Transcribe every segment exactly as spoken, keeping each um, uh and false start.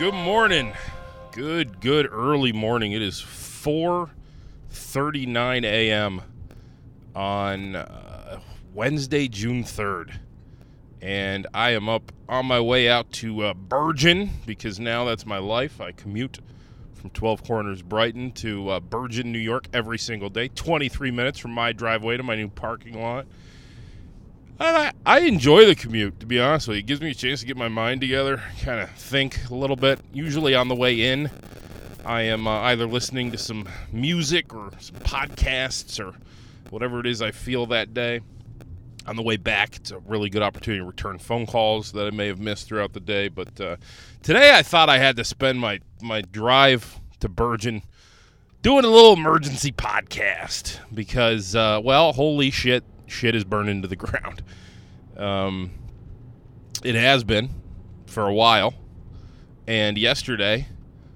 Good morning. Good, good early morning. It is four thirty-nine a.m. on uh, Wednesday, June third. And I am up on my way out to uh, Bergen, because now that's my life. I commute from twelve Corners Brighton to uh, Bergen, New York every single day. twenty-three minutes from my driveway to my new parking lot. And I, I enjoy the commute, to be honest with you. It gives me a chance to get my mind together, kind of think a little bit. Usually on the way in, I am uh, either listening to some music or some podcasts or whatever it is I feel that day. On the way back, it's a really good opportunity to return phone calls that I may have missed throughout the day. But uh, today I thought I had to spend my, my drive to Bergen doing a little emergency podcast because, uh, well, holy shit. Shit is burning to the ground. Um, it has been for a while. And yesterday,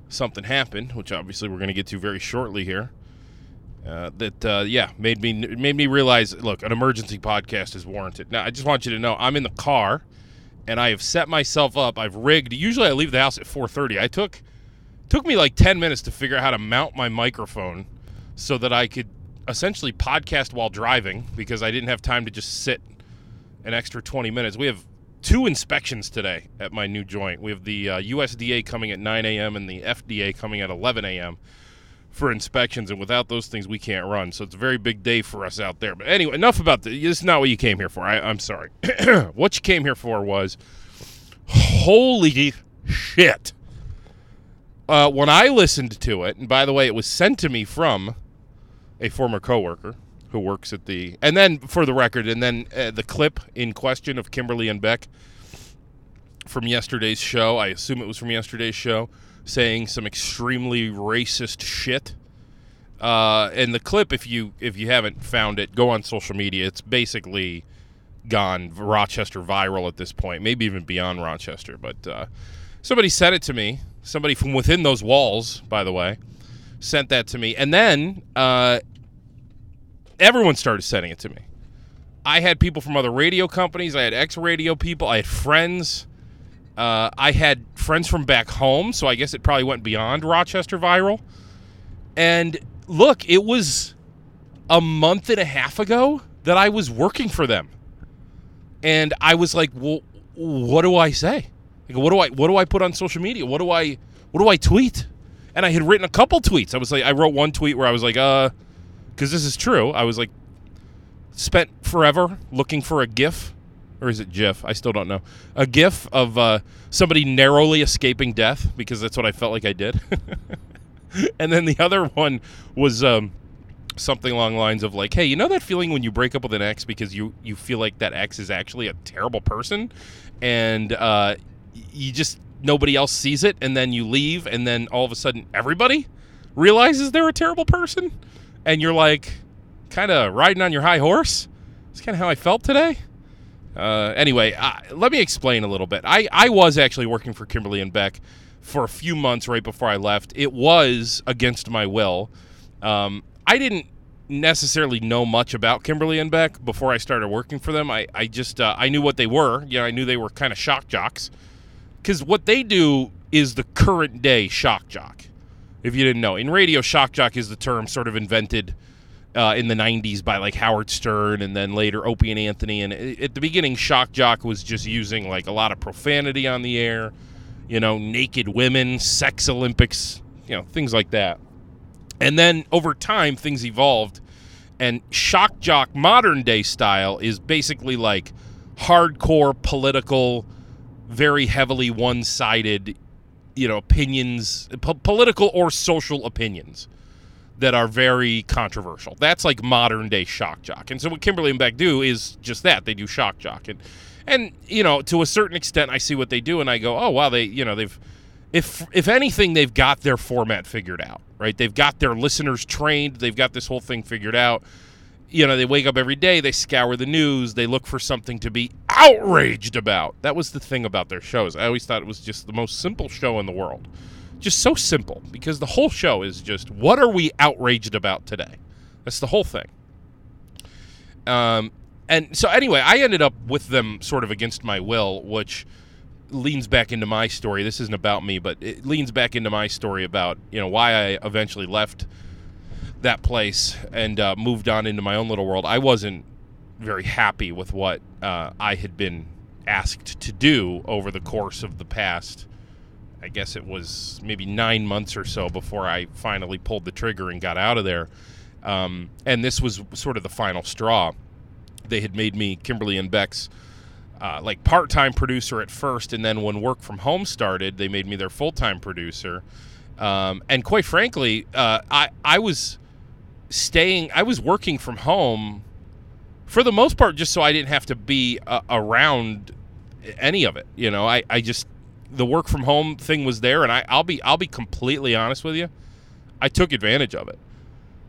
something happened, which obviously we're going to get to very shortly here. Uh, that uh, yeah, made me made me realize. Look, an emergency podcast is warranted. Now, I just want you to know, I'm in the car, and I have set myself up. I've rigged. Usually, I leave the house at four thirty. I took took me like ten minutes to figure out how to mount my microphone so that I could essentially podcast while driving, because I didn't have time to just sit an extra twenty minutes. We have two inspections today at my new joint. We have the uh, U S D A coming at nine a.m. and the F D A coming at eleven a.m. for inspections, and without those things, we can't run. So it's a very big day for us out there. But anyway, enough about this. This is not what you came here for. I, I'm sorry. What you came here for was, holy shit. Uh, when I listened to it, and by the way, it was sent to me from a former coworker who works at the, and then for the record, and then uh, the clip in question of Kimberly and Beck from yesterday's show, I assume it was from yesterday's show, saying some extremely racist shit. Uh, and the clip, if you if you haven't found it, go on social media. It's basically gone Rochester viral at this point, maybe even beyond Rochester. But uh, somebody sent it to me. Somebody from within those walls, by the way, sent that to me. And then uh, everyone started sending it to me. I had people from other radio companies. I had ex-radio people. I had friends. Uh, I had friends from back home, so I guess it probably went beyond Rochester viral. And look, it was a month and a half ago that I was working for them. And I was like, well, what do I say? Like, what do I what do I put on social media? What do I what do I tweet? And I had written a couple tweets. I was like, I wrote one tweet where I was like, uh, because this is true. I was like, spent forever looking for a GIF, or is it GIF? I still don't know. A GIF of uh, somebody narrowly escaping death, because that's what I felt like I did. And then the other one was um, something along the lines of like, hey, you know that feeling when you break up with an ex because you, you feel like that ex is actually a terrible person, and uh, you just, nobody else sees it, and then you leave, and then all of a sudden everybody realizes they're a terrible person, and you're like kind of riding on your high horse. That's kind of how I felt today. Uh, anyway, I, let me explain a little bit. I, I was actually working for Kimberly and Beck for a few months right before I left. It was against my will. Um, I didn't necessarily know much about Kimberly and Beck before I started working for them. I, I just uh, I knew what they were. Yeah, I knew they were kind of shock jocks. Because what they do is the current day shock jock, if you didn't know. In radio, shock jock is the term sort of invented uh, in the nineties by like Howard Stern and then later Opie and Anthony. And at the beginning, shock jock was just using like a lot of profanity on the air, you know, naked women, sex Olympics, you know, things like that. And then over time, things evolved. And shock jock modern day style is basically like hardcore political, very heavily one-sided, you know, opinions, po- political or social opinions that are very controversial. That's like modern-day shock jock. And so what Kimberly and Beck do is just that. They do shock jock. And, and you know, to a certain extent, I see what they do, and I go, oh, wow, they, you know, they've, if if anything, they've got their format figured out, right? They've got their listeners trained. They've got this whole thing figured out. You know, they wake up every day, they scour the news, they look for something to be outraged about. That was the thing about their shows. I always thought it was just the most simple show in the world. Just so simple, because the whole show is just, what are we outraged about today? That's the whole thing. Um, and so anyway, I ended up with them sort of against my will, which leans back into my story. This isn't about me, but it leans back into my story about, you know, why I eventually left that place and uh, moved on into my own little world. I wasn't very happy with what uh, I had been asked to do over the course of the past, I guess it was maybe nine months or so before I finally pulled the trigger and got out of there. Um, and this was sort of the final straw. They had made me Kimberly and Beck's uh, like part-time producer at first, and then when work from home started, they made me their full-time producer. Um, and quite frankly, uh, I I was staying, I was working from home for the most part just so I didn't have to be uh, around any of it. You know, I, I just, the work from home thing was there, and I, I'll be I'll be completely honest with you, I took advantage of it.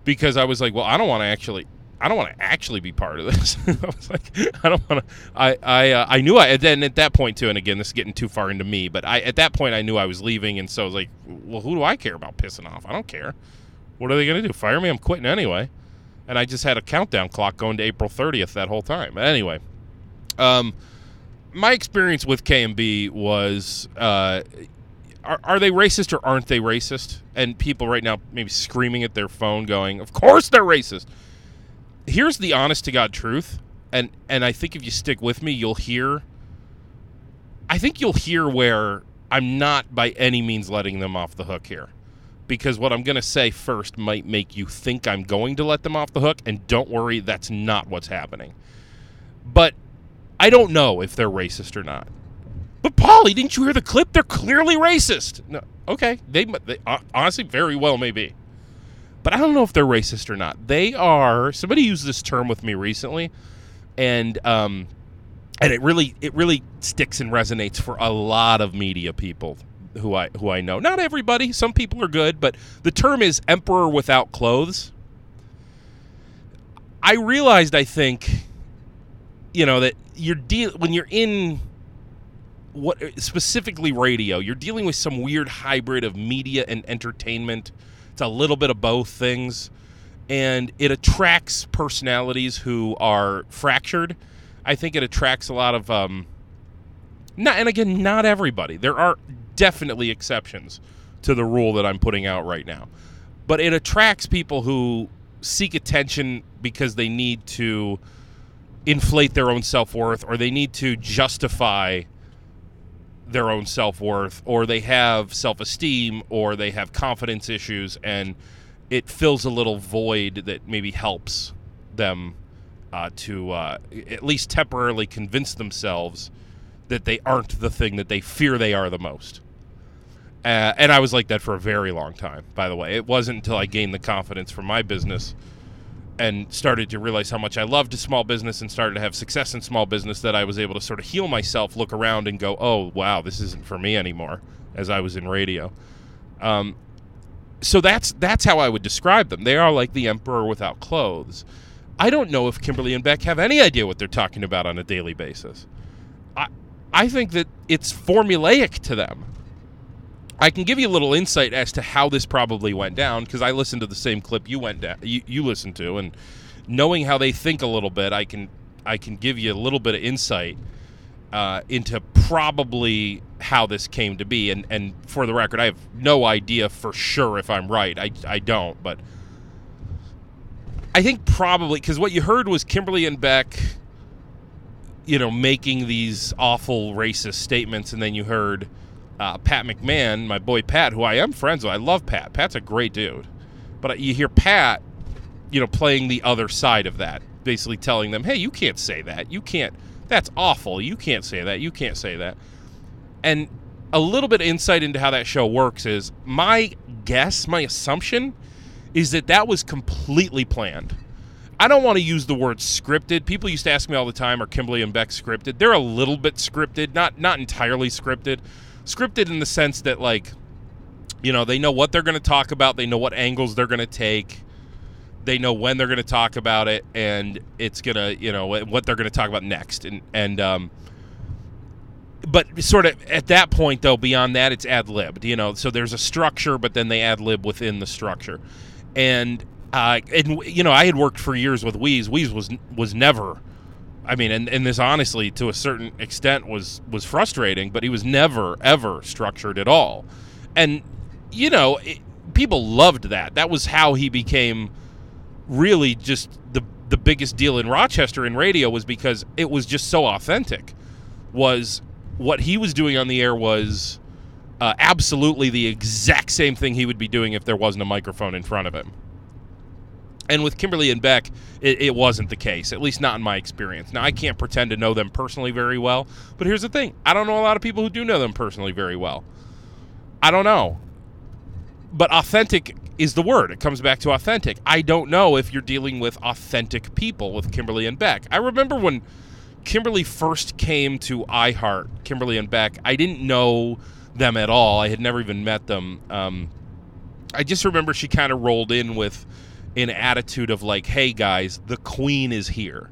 Because I was like, well, I don't want to actually, I don't want to actually be part of this. I was like, I don't want to. I I uh, I knew I. And then at that point too, and again, this is getting too far into me, but I at that point I knew I was leaving, and so I was like, well, who do I care about pissing off? I don't care. What are they gonna do? Fire me? I'm quitting anyway. And I just had a countdown clock going to April thirtieth that whole time. Anyway, um, my experience with K and B was. Uh, Are, are they racist or aren't they racist? And people right now maybe screaming at their phone going, of course they're racist. Here's the honest-to-God truth, and, and I think if you stick with me, you'll hear... I think you'll hear where I'm not by any means letting them off the hook here. Because what I'm going to say first might make you think I'm going to let them off the hook, and don't worry, that's not what's happening. But I don't know if they're racist or not. But, Pauly, didn't you hear the clip? They're clearly racist. No, okay, they, they honestly very well may be. But I don't know if they're racist or not. They are, somebody used this term with me recently, and um, and it really it really sticks and resonates for a lot of media people who I who I know. Not everybody. Some people are good, but the term is emperor without clothes. I realized, I think, you know, that you're de- when you're in... What specifically radio, you're dealing with some weird hybrid of media and entertainment. It's a little bit of both things, and it attracts personalities who are fractured. I think it attracts a lot of um not and again not everybody. There are definitely exceptions to the rule that I'm putting out right now, but it attracts people who seek attention because they need to inflate their own self-worth, or they need to justify their own self-worth, or they have self-esteem, or they have confidence issues, and it fills a little void that maybe helps them uh, to uh, at least temporarily convince themselves that they aren't the thing that they fear they are the most. Uh, and I was like that for a very long time, by the way. It wasn't until I gained the confidence from my business and started to realize how much I loved small business and started to have success in small business that I was able to sort of heal myself, look around and go, oh, wow, this isn't for me anymore, as I was in radio. Um, so that's that's how I would describe them. They are like the emperor without clothes. I don't know if Kimberly and Beck have any idea what they're talking about on a daily basis. I I think that it's formulaic to them. I can give you a little insight as to how this probably went down, because I listened to the same clip you went down, you, you listened to, and knowing how they think a little bit, I can I can give you a little bit of insight uh, into probably how this came to be. And, and for the record, I have no idea for sure if I'm right. I, I don't, but I think probably, because what you heard was Kimberly and Beck, you know, making these awful racist statements, and then you heard... Uh, Pat McMahon, my boy Pat, who I am friends with. I love Pat. Pat's a great dude. But you hear Pat, you know, playing the other side of that, basically telling them, hey, you can't say that. You can't. That's awful. You can't say that. You can't say that. And a little bit of insight into how that show works is my guess, my assumption is that that was completely planned. I don't want to use the word scripted. People used to ask me all the time, are Kimberly and Beck scripted? They're a little bit scripted, not not entirely scripted. Scripted in the sense that, like, you know, they know what they're going to talk about. They know what angles they're going to take. They know when they're going to talk about it, and it's going to, you know, what they're going to talk about next. And, and um, but sort of at that point, though, beyond that, it's ad-libbed, you know. So there's a structure, but then they ad-lib within the structure. And, uh, and you know, I had worked for years with Weeze. Weeze was was never I mean, and, and this honestly, to a certain extent, was was frustrating, but he was never, ever structured at all. And, you know, it, people loved that. That was how he became really just the the biggest deal in Rochester in radio, was because it was just so authentic. Was what he was doing on the air was uh, absolutely the exact same thing he would be doing if there wasn't a microphone in front of him. And with Kimberly and Beck, it, it wasn't the case, at least not in my experience. Now, I can't pretend to know them personally very well, but here's the thing. I don't know a lot of people who do know them personally very well. I don't know. But authentic is the word. It comes back to authentic. I don't know if you're dealing with authentic people with Kimberly and Beck. I remember when Kimberly first came to iHeart, Kimberly and Beck, I didn't know them at all. I had never even met them. Um, I just remember she kind of rolled in with an attitude of like, hey guys, the queen is here.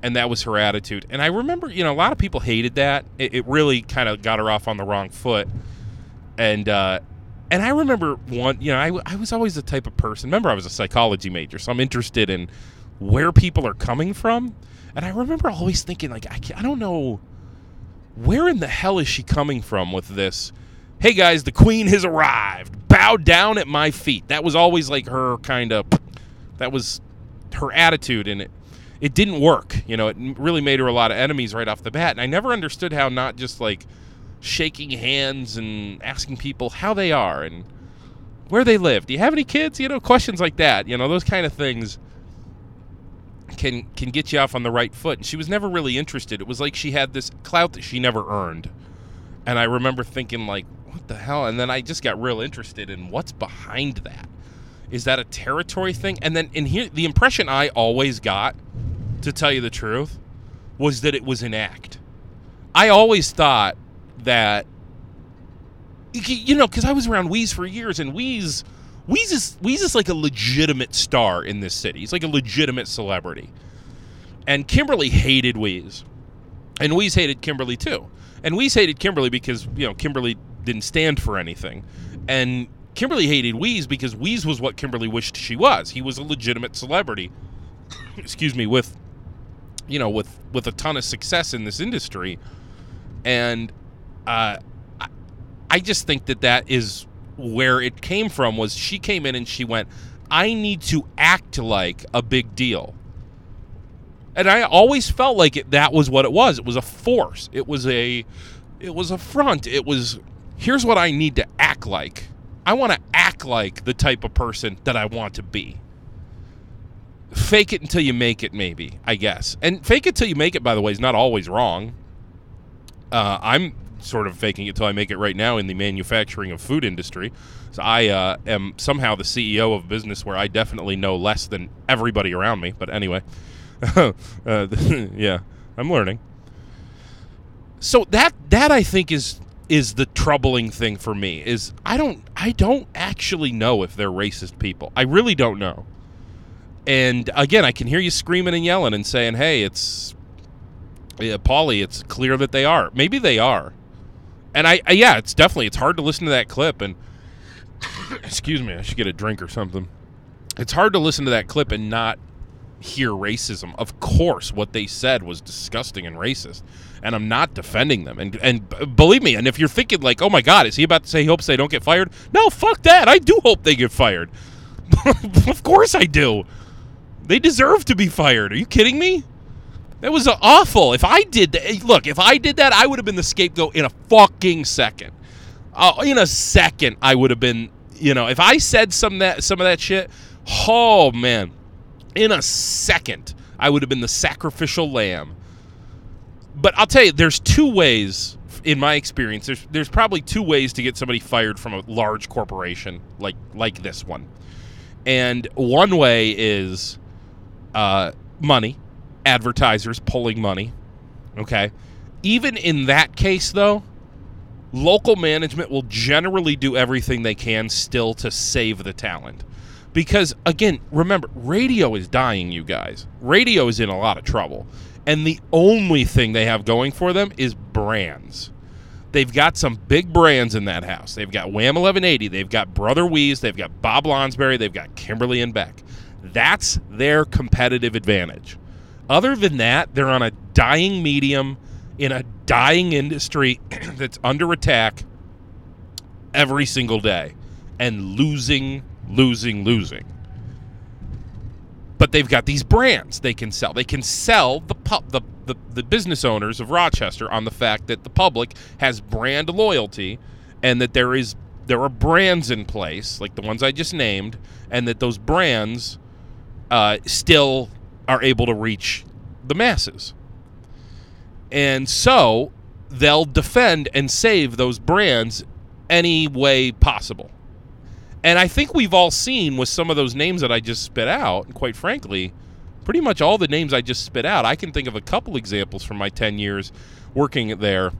And that was her attitude. And I remember, you know, a lot of people hated that. It, it really kind of got her off on the wrong foot. And uh, and I remember one, you know, I, I was always the type of person, remember I was a psychology major, so I'm interested in where people are coming from. And I remember always thinking, like, I, can't, I don't know, where in the hell is she coming from with this? Hey guys, the queen has arrived. Bow down at my feet. That was always like her kind of, that was her attitude, and it, it didn't work. You know, it really made her a lot of enemies right off the bat. And I never understood how not just like shaking hands and asking people how they are and where they live. Do you have any kids? You know, questions like that. You know, those kind of things can can get you off on the right foot. And she was never really interested. It was like she had this clout that she never earned. And I remember thinking like, what the hell? And then I just got real interested in what's behind that. Is that a territory thing? And then in here, the impression I always got, to tell you the truth, was that it was an act. I always thought that, you know, because I was around Weeze for years, and Weeze, Weeze is, Weeze is like a legitimate star in this city. He's like a legitimate celebrity. And Kimberly hated Weeze. And Weeze hated Kimberly, too. And Weeze hated Kimberly because, you know, Kimberly didn't stand for anything. And Kimberly hated Weeze because Weeze was what Kimberly wished she was. He was a legitimate celebrity, excuse me, with, you know, with, with a ton of success in this industry. And uh, I, I just think that that is where it came from, was she came in and she went, I need to act like a big deal. And I always felt like it, that was what it was. It was a force. It was a, it was a front. It was, here's what I need to act like. I want to act like the type of person that I want to be. Fake it until you make it, maybe, I guess. And fake it till you make it, by the way, is not always wrong. Uh, I'm sort of faking it till I make it right now in the manufacturing of food industry. So I uh, am somehow the C E O of a business where I definitely know less than everybody around me. But anyway, uh, yeah, I'm learning. So that that I think is... is the troubling thing for me, is I don't I don't actually know if they're racist people. I really don't know. And again, I can hear you screaming and yelling and saying, hey, it's yeah, Pauly, it's clear that they are. Maybe they are. And I, I yeah, it's definitely, it's hard to listen to that clip and excuse me, I should get a drink or something. It's hard to listen to that clip and not hear racism. Of course, what they said was disgusting and racist, and I'm not defending them. And and believe me, and if you're thinking like, oh my God, is he about to say he hopes they don't get fired? No, fuck that. I do hope they get fired. Of course I do. They deserve to be fired. Are you kidding me? That was awful. If I did that, look, if I did that, I would have been the scapegoat in a fucking second. Uh, in a second, I would have been, you know, if I said some that some of that shit, oh man. In a second, I would have been the sacrificial lamb. But I'll tell you, there's two ways, in my experience, there's there's probably two ways to get somebody fired from a large corporation like, like this one. And one way is uh, money, advertisers pulling money, okay? Even in that case, though, local management will generally do everything they can still to save the talent. Because, again, remember, radio is dying, you guys. Radio is in a lot of trouble. And the only thing they have going for them is brands. They've got some big brands in that house. They've got Wham eleven eighty. They've got Brother Weeze. They've got Bob Lonsberry. They've got Kimberly and Beck. That's their competitive advantage. Other than that, they're on a dying medium in a dying industry that's under attack every single day and losing, losing, losing. But they've got these brands they can sell. They can sell the pub, the, the, the business owners of Rochester on the fact that the public has brand loyalty and that there is there are brands in place, like the ones I just named, and that those brands uh, still are able to reach the masses. And so they'll defend and save those brands any way possible. And I think we've all seen with some of those names that I just spit out, and quite frankly, pretty much all the names I just spit out, I can think of a couple examples from my ten years working there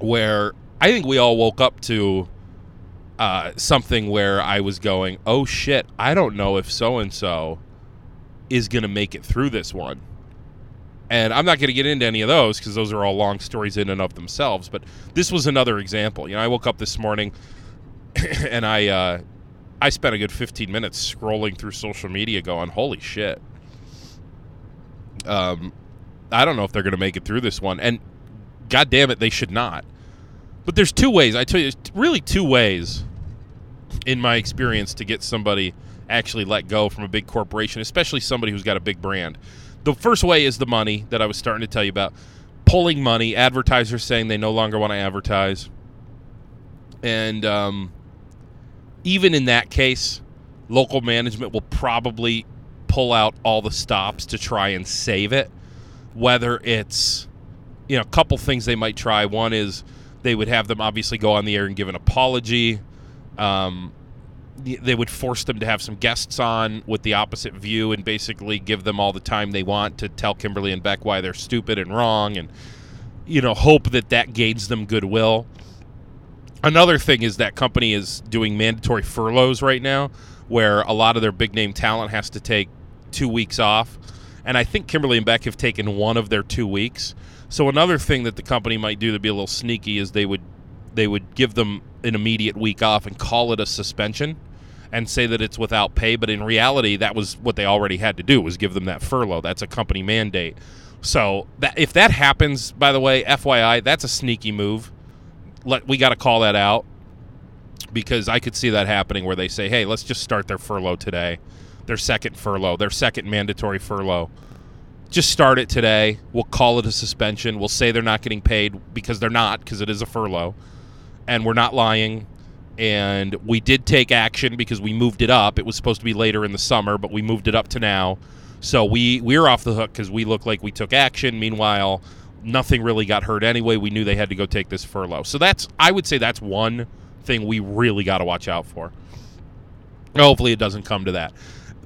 where I think we all woke up to uh, something where I was going, oh shit, I don't know if so-and-so is going to make it through this one. And I'm not going to get into any of those because those are all long stories in and of themselves, but this was another example. You know, I woke up this morning and I... Uh, I spent a good fifteen minutes scrolling through social media going, holy shit. Um, I don't know if they're going to make it through this one. And God damn it, they should not. But there's two ways. I tell you, there's really two ways in my experience to get somebody actually let go from a big corporation, especially somebody who's got a big brand. The first way is the money that I was starting to tell you about. Pulling money, advertisers saying they no longer want to advertise. And... um Even in that case, local management will probably pull out all the stops to try and save it. Whether it's, you know, a couple things they might try. One is they would have them obviously go on the air and give an apology. Um, they would force them to have some guests on with the opposite view and basically give them all the time they want to tell Kimberly and Beck why they're stupid and wrong and, you know, hope that that gains them goodwill. Another thing is that company is doing mandatory furloughs right now where a lot of their big-name talent has to take two weeks off. And I think Kimberly and Beck have taken one of their two weeks. So another thing that the company might do to be a little sneaky is they would they would give them an immediate week off and call it a suspension and say that it's without pay. But in reality, that was what they already had to do, was give them that furlough. That's a company mandate. So that, if that happens, by the way, F Y I, that's a sneaky move. Let, we got to call that out because I could see that happening where they say, hey, let's just start their furlough today, their second furlough, their second mandatory furlough. Just start it today. We'll call it a suspension. We'll say they're not getting paid because they're not, because it is a furlough, and we're not lying. And we did take action because we moved it up. It was supposed to be later in the summer, but we moved it up to now. So we, we're off the hook because we look like we took action. Meanwhile, nothing really got heard anyway. We knew they had to go take this furlough. So that's, I would say that's one thing we really got to watch out for. Hopefully it doesn't come to that.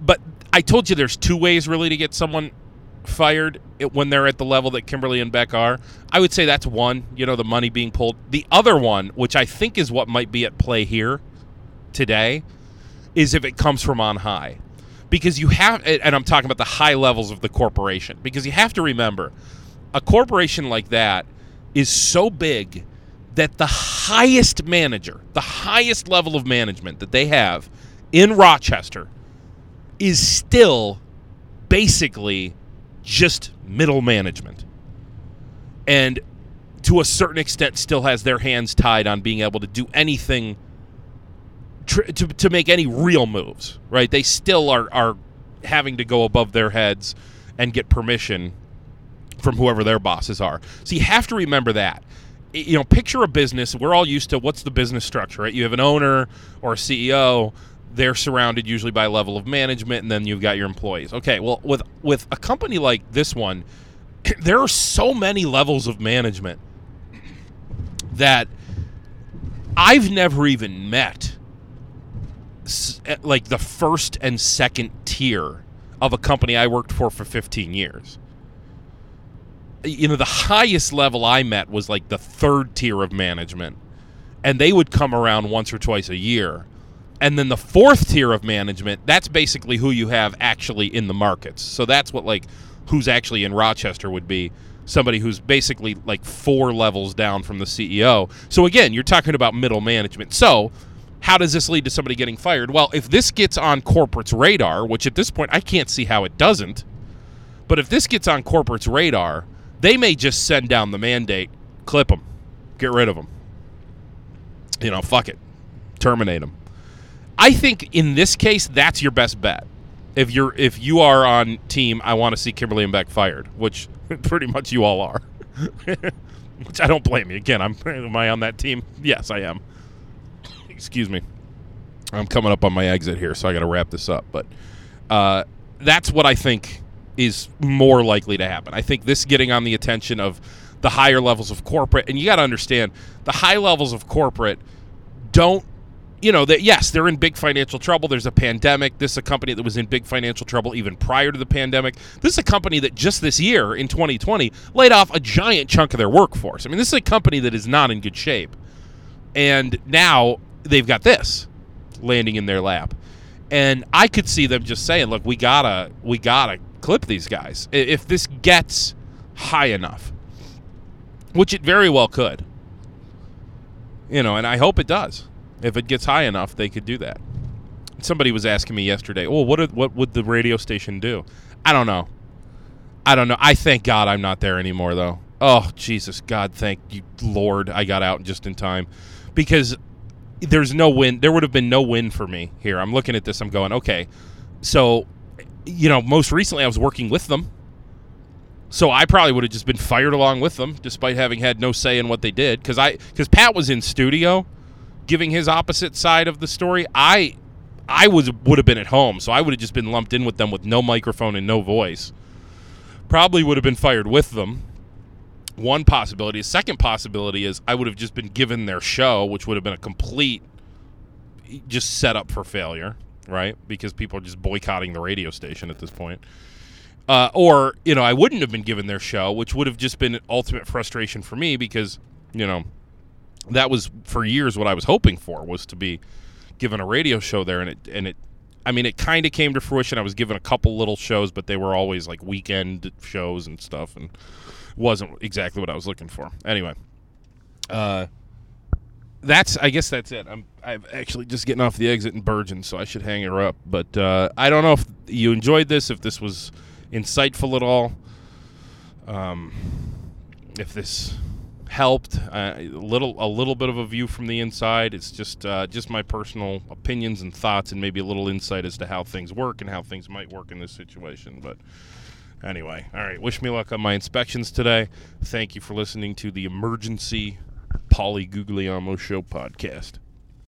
But I told you there's two ways really to get someone fired when they're at the level that Kimberly and Beck are. I would say that's one, you know, the money being pulled. The other one, which I think is what might be at play here today, is if it comes from on high. Because you have, and I'm talking about the high levels of the corporation, because you have to remember, a corporation like that is so big that the highest manager, the highest level of management that they have in Rochester is still basically just middle management. And to a certain extent still has their hands tied on being able to do anything tr- to, to make any real moves, right? They still are, are having to go above their heads and get permission from whoever their bosses are. So you have to remember that. You know, picture a business. We're all used to what's the business structure, right? You have an owner or a C E O. They're surrounded usually by a level of management, and then you've got your employees. Okay, well, with with a company like this one, there are so many levels of management that I've never even met like the first and second tier of a company I worked for for fifteen years. You know, the highest level I met was like the third tier of management, and they would come around once or twice a year. And then the fourth tier of management, that's basically who you have actually in the markets. So that's what, like, who's actually in Rochester would be somebody who's basically like four levels down from the C E O. So again, you're talking about middle management. So how does this lead to somebody getting fired? Well, if this gets on corporate's radar, which at this point I can't see how it doesn't, But if this gets on corporate's radar, they may just send down the mandate, clip them, get rid of them. You know, fuck it, terminate them. I think in this case, that's your best bet. If you're if you are on team, I want to see Kimberly and Beck fired, which pretty much you all are. Which I don't blame you. Again, I'm am I on that team? Yes, I am. Excuse me. I'm coming up on my exit here, so I got to wrap this up. But uh, that's what I think is more likely to happen. I think this getting on the attention of the higher levels of corporate, and you got to understand, the high levels of corporate don't, you know, that yes, they're in big financial trouble. There's a pandemic. This is a company that was in big financial trouble even prior to the pandemic. This is a company that just this year in twenty twenty laid off a giant chunk of their workforce. I mean, this is a company that is not in good shape. And now they've got this landing in their lap. And I could see them just saying, look, we gotta, we gotta clip these guys. If this gets high enough, which it very well could, you know, and I hope it does. If it gets high enough, they could do that. Somebody was asking me yesterday, well, what, what would the radio station do? I don't know. I don't know. I thank God I'm not there anymore, though. Oh, Jesus, God, thank you, Lord, I got out just in time. Because there's no win. There would have been no win for me here. I'm looking at this. I'm going, okay. So, you know, most recently I was working with them. So I probably would have just been fired along with them, despite having had no say in what they did. Because I, because Pat was in studio giving his opposite side of the story. I I was would have been at home, so I would have just been lumped in with them with no microphone and no voice. Probably would have been fired with them. One possibility. A second possibility is I would have just been given their show, which would have been a complete just set up for failure, right? Because people are just boycotting the radio station at this point. Uh, or, you know, I wouldn't have been given their show, which would have just been an ultimate frustration for me because, you know, that was for years what I was hoping for, was to be given a radio show there, and it and it I mean it kind of came to fruition. I was given a couple little shows, but they were always like weekend shows and stuff, and wasn't exactly what I was looking for. Anyway, uh, that's I guess that's it. I'm I'm actually just getting off the exit in Bergen, so I should hang her up. But uh, I don't know if you enjoyed this, if this was insightful at all, um, if this helped uh, a little a little bit of a view from the inside. It's just uh, just my personal opinions and thoughts, and maybe a little insight as to how things work and how things might work in this situation. But anyway, all right, wish me luck on my inspections today. Thank you for listening to the Emergency Pauly Guglielmo Show podcast.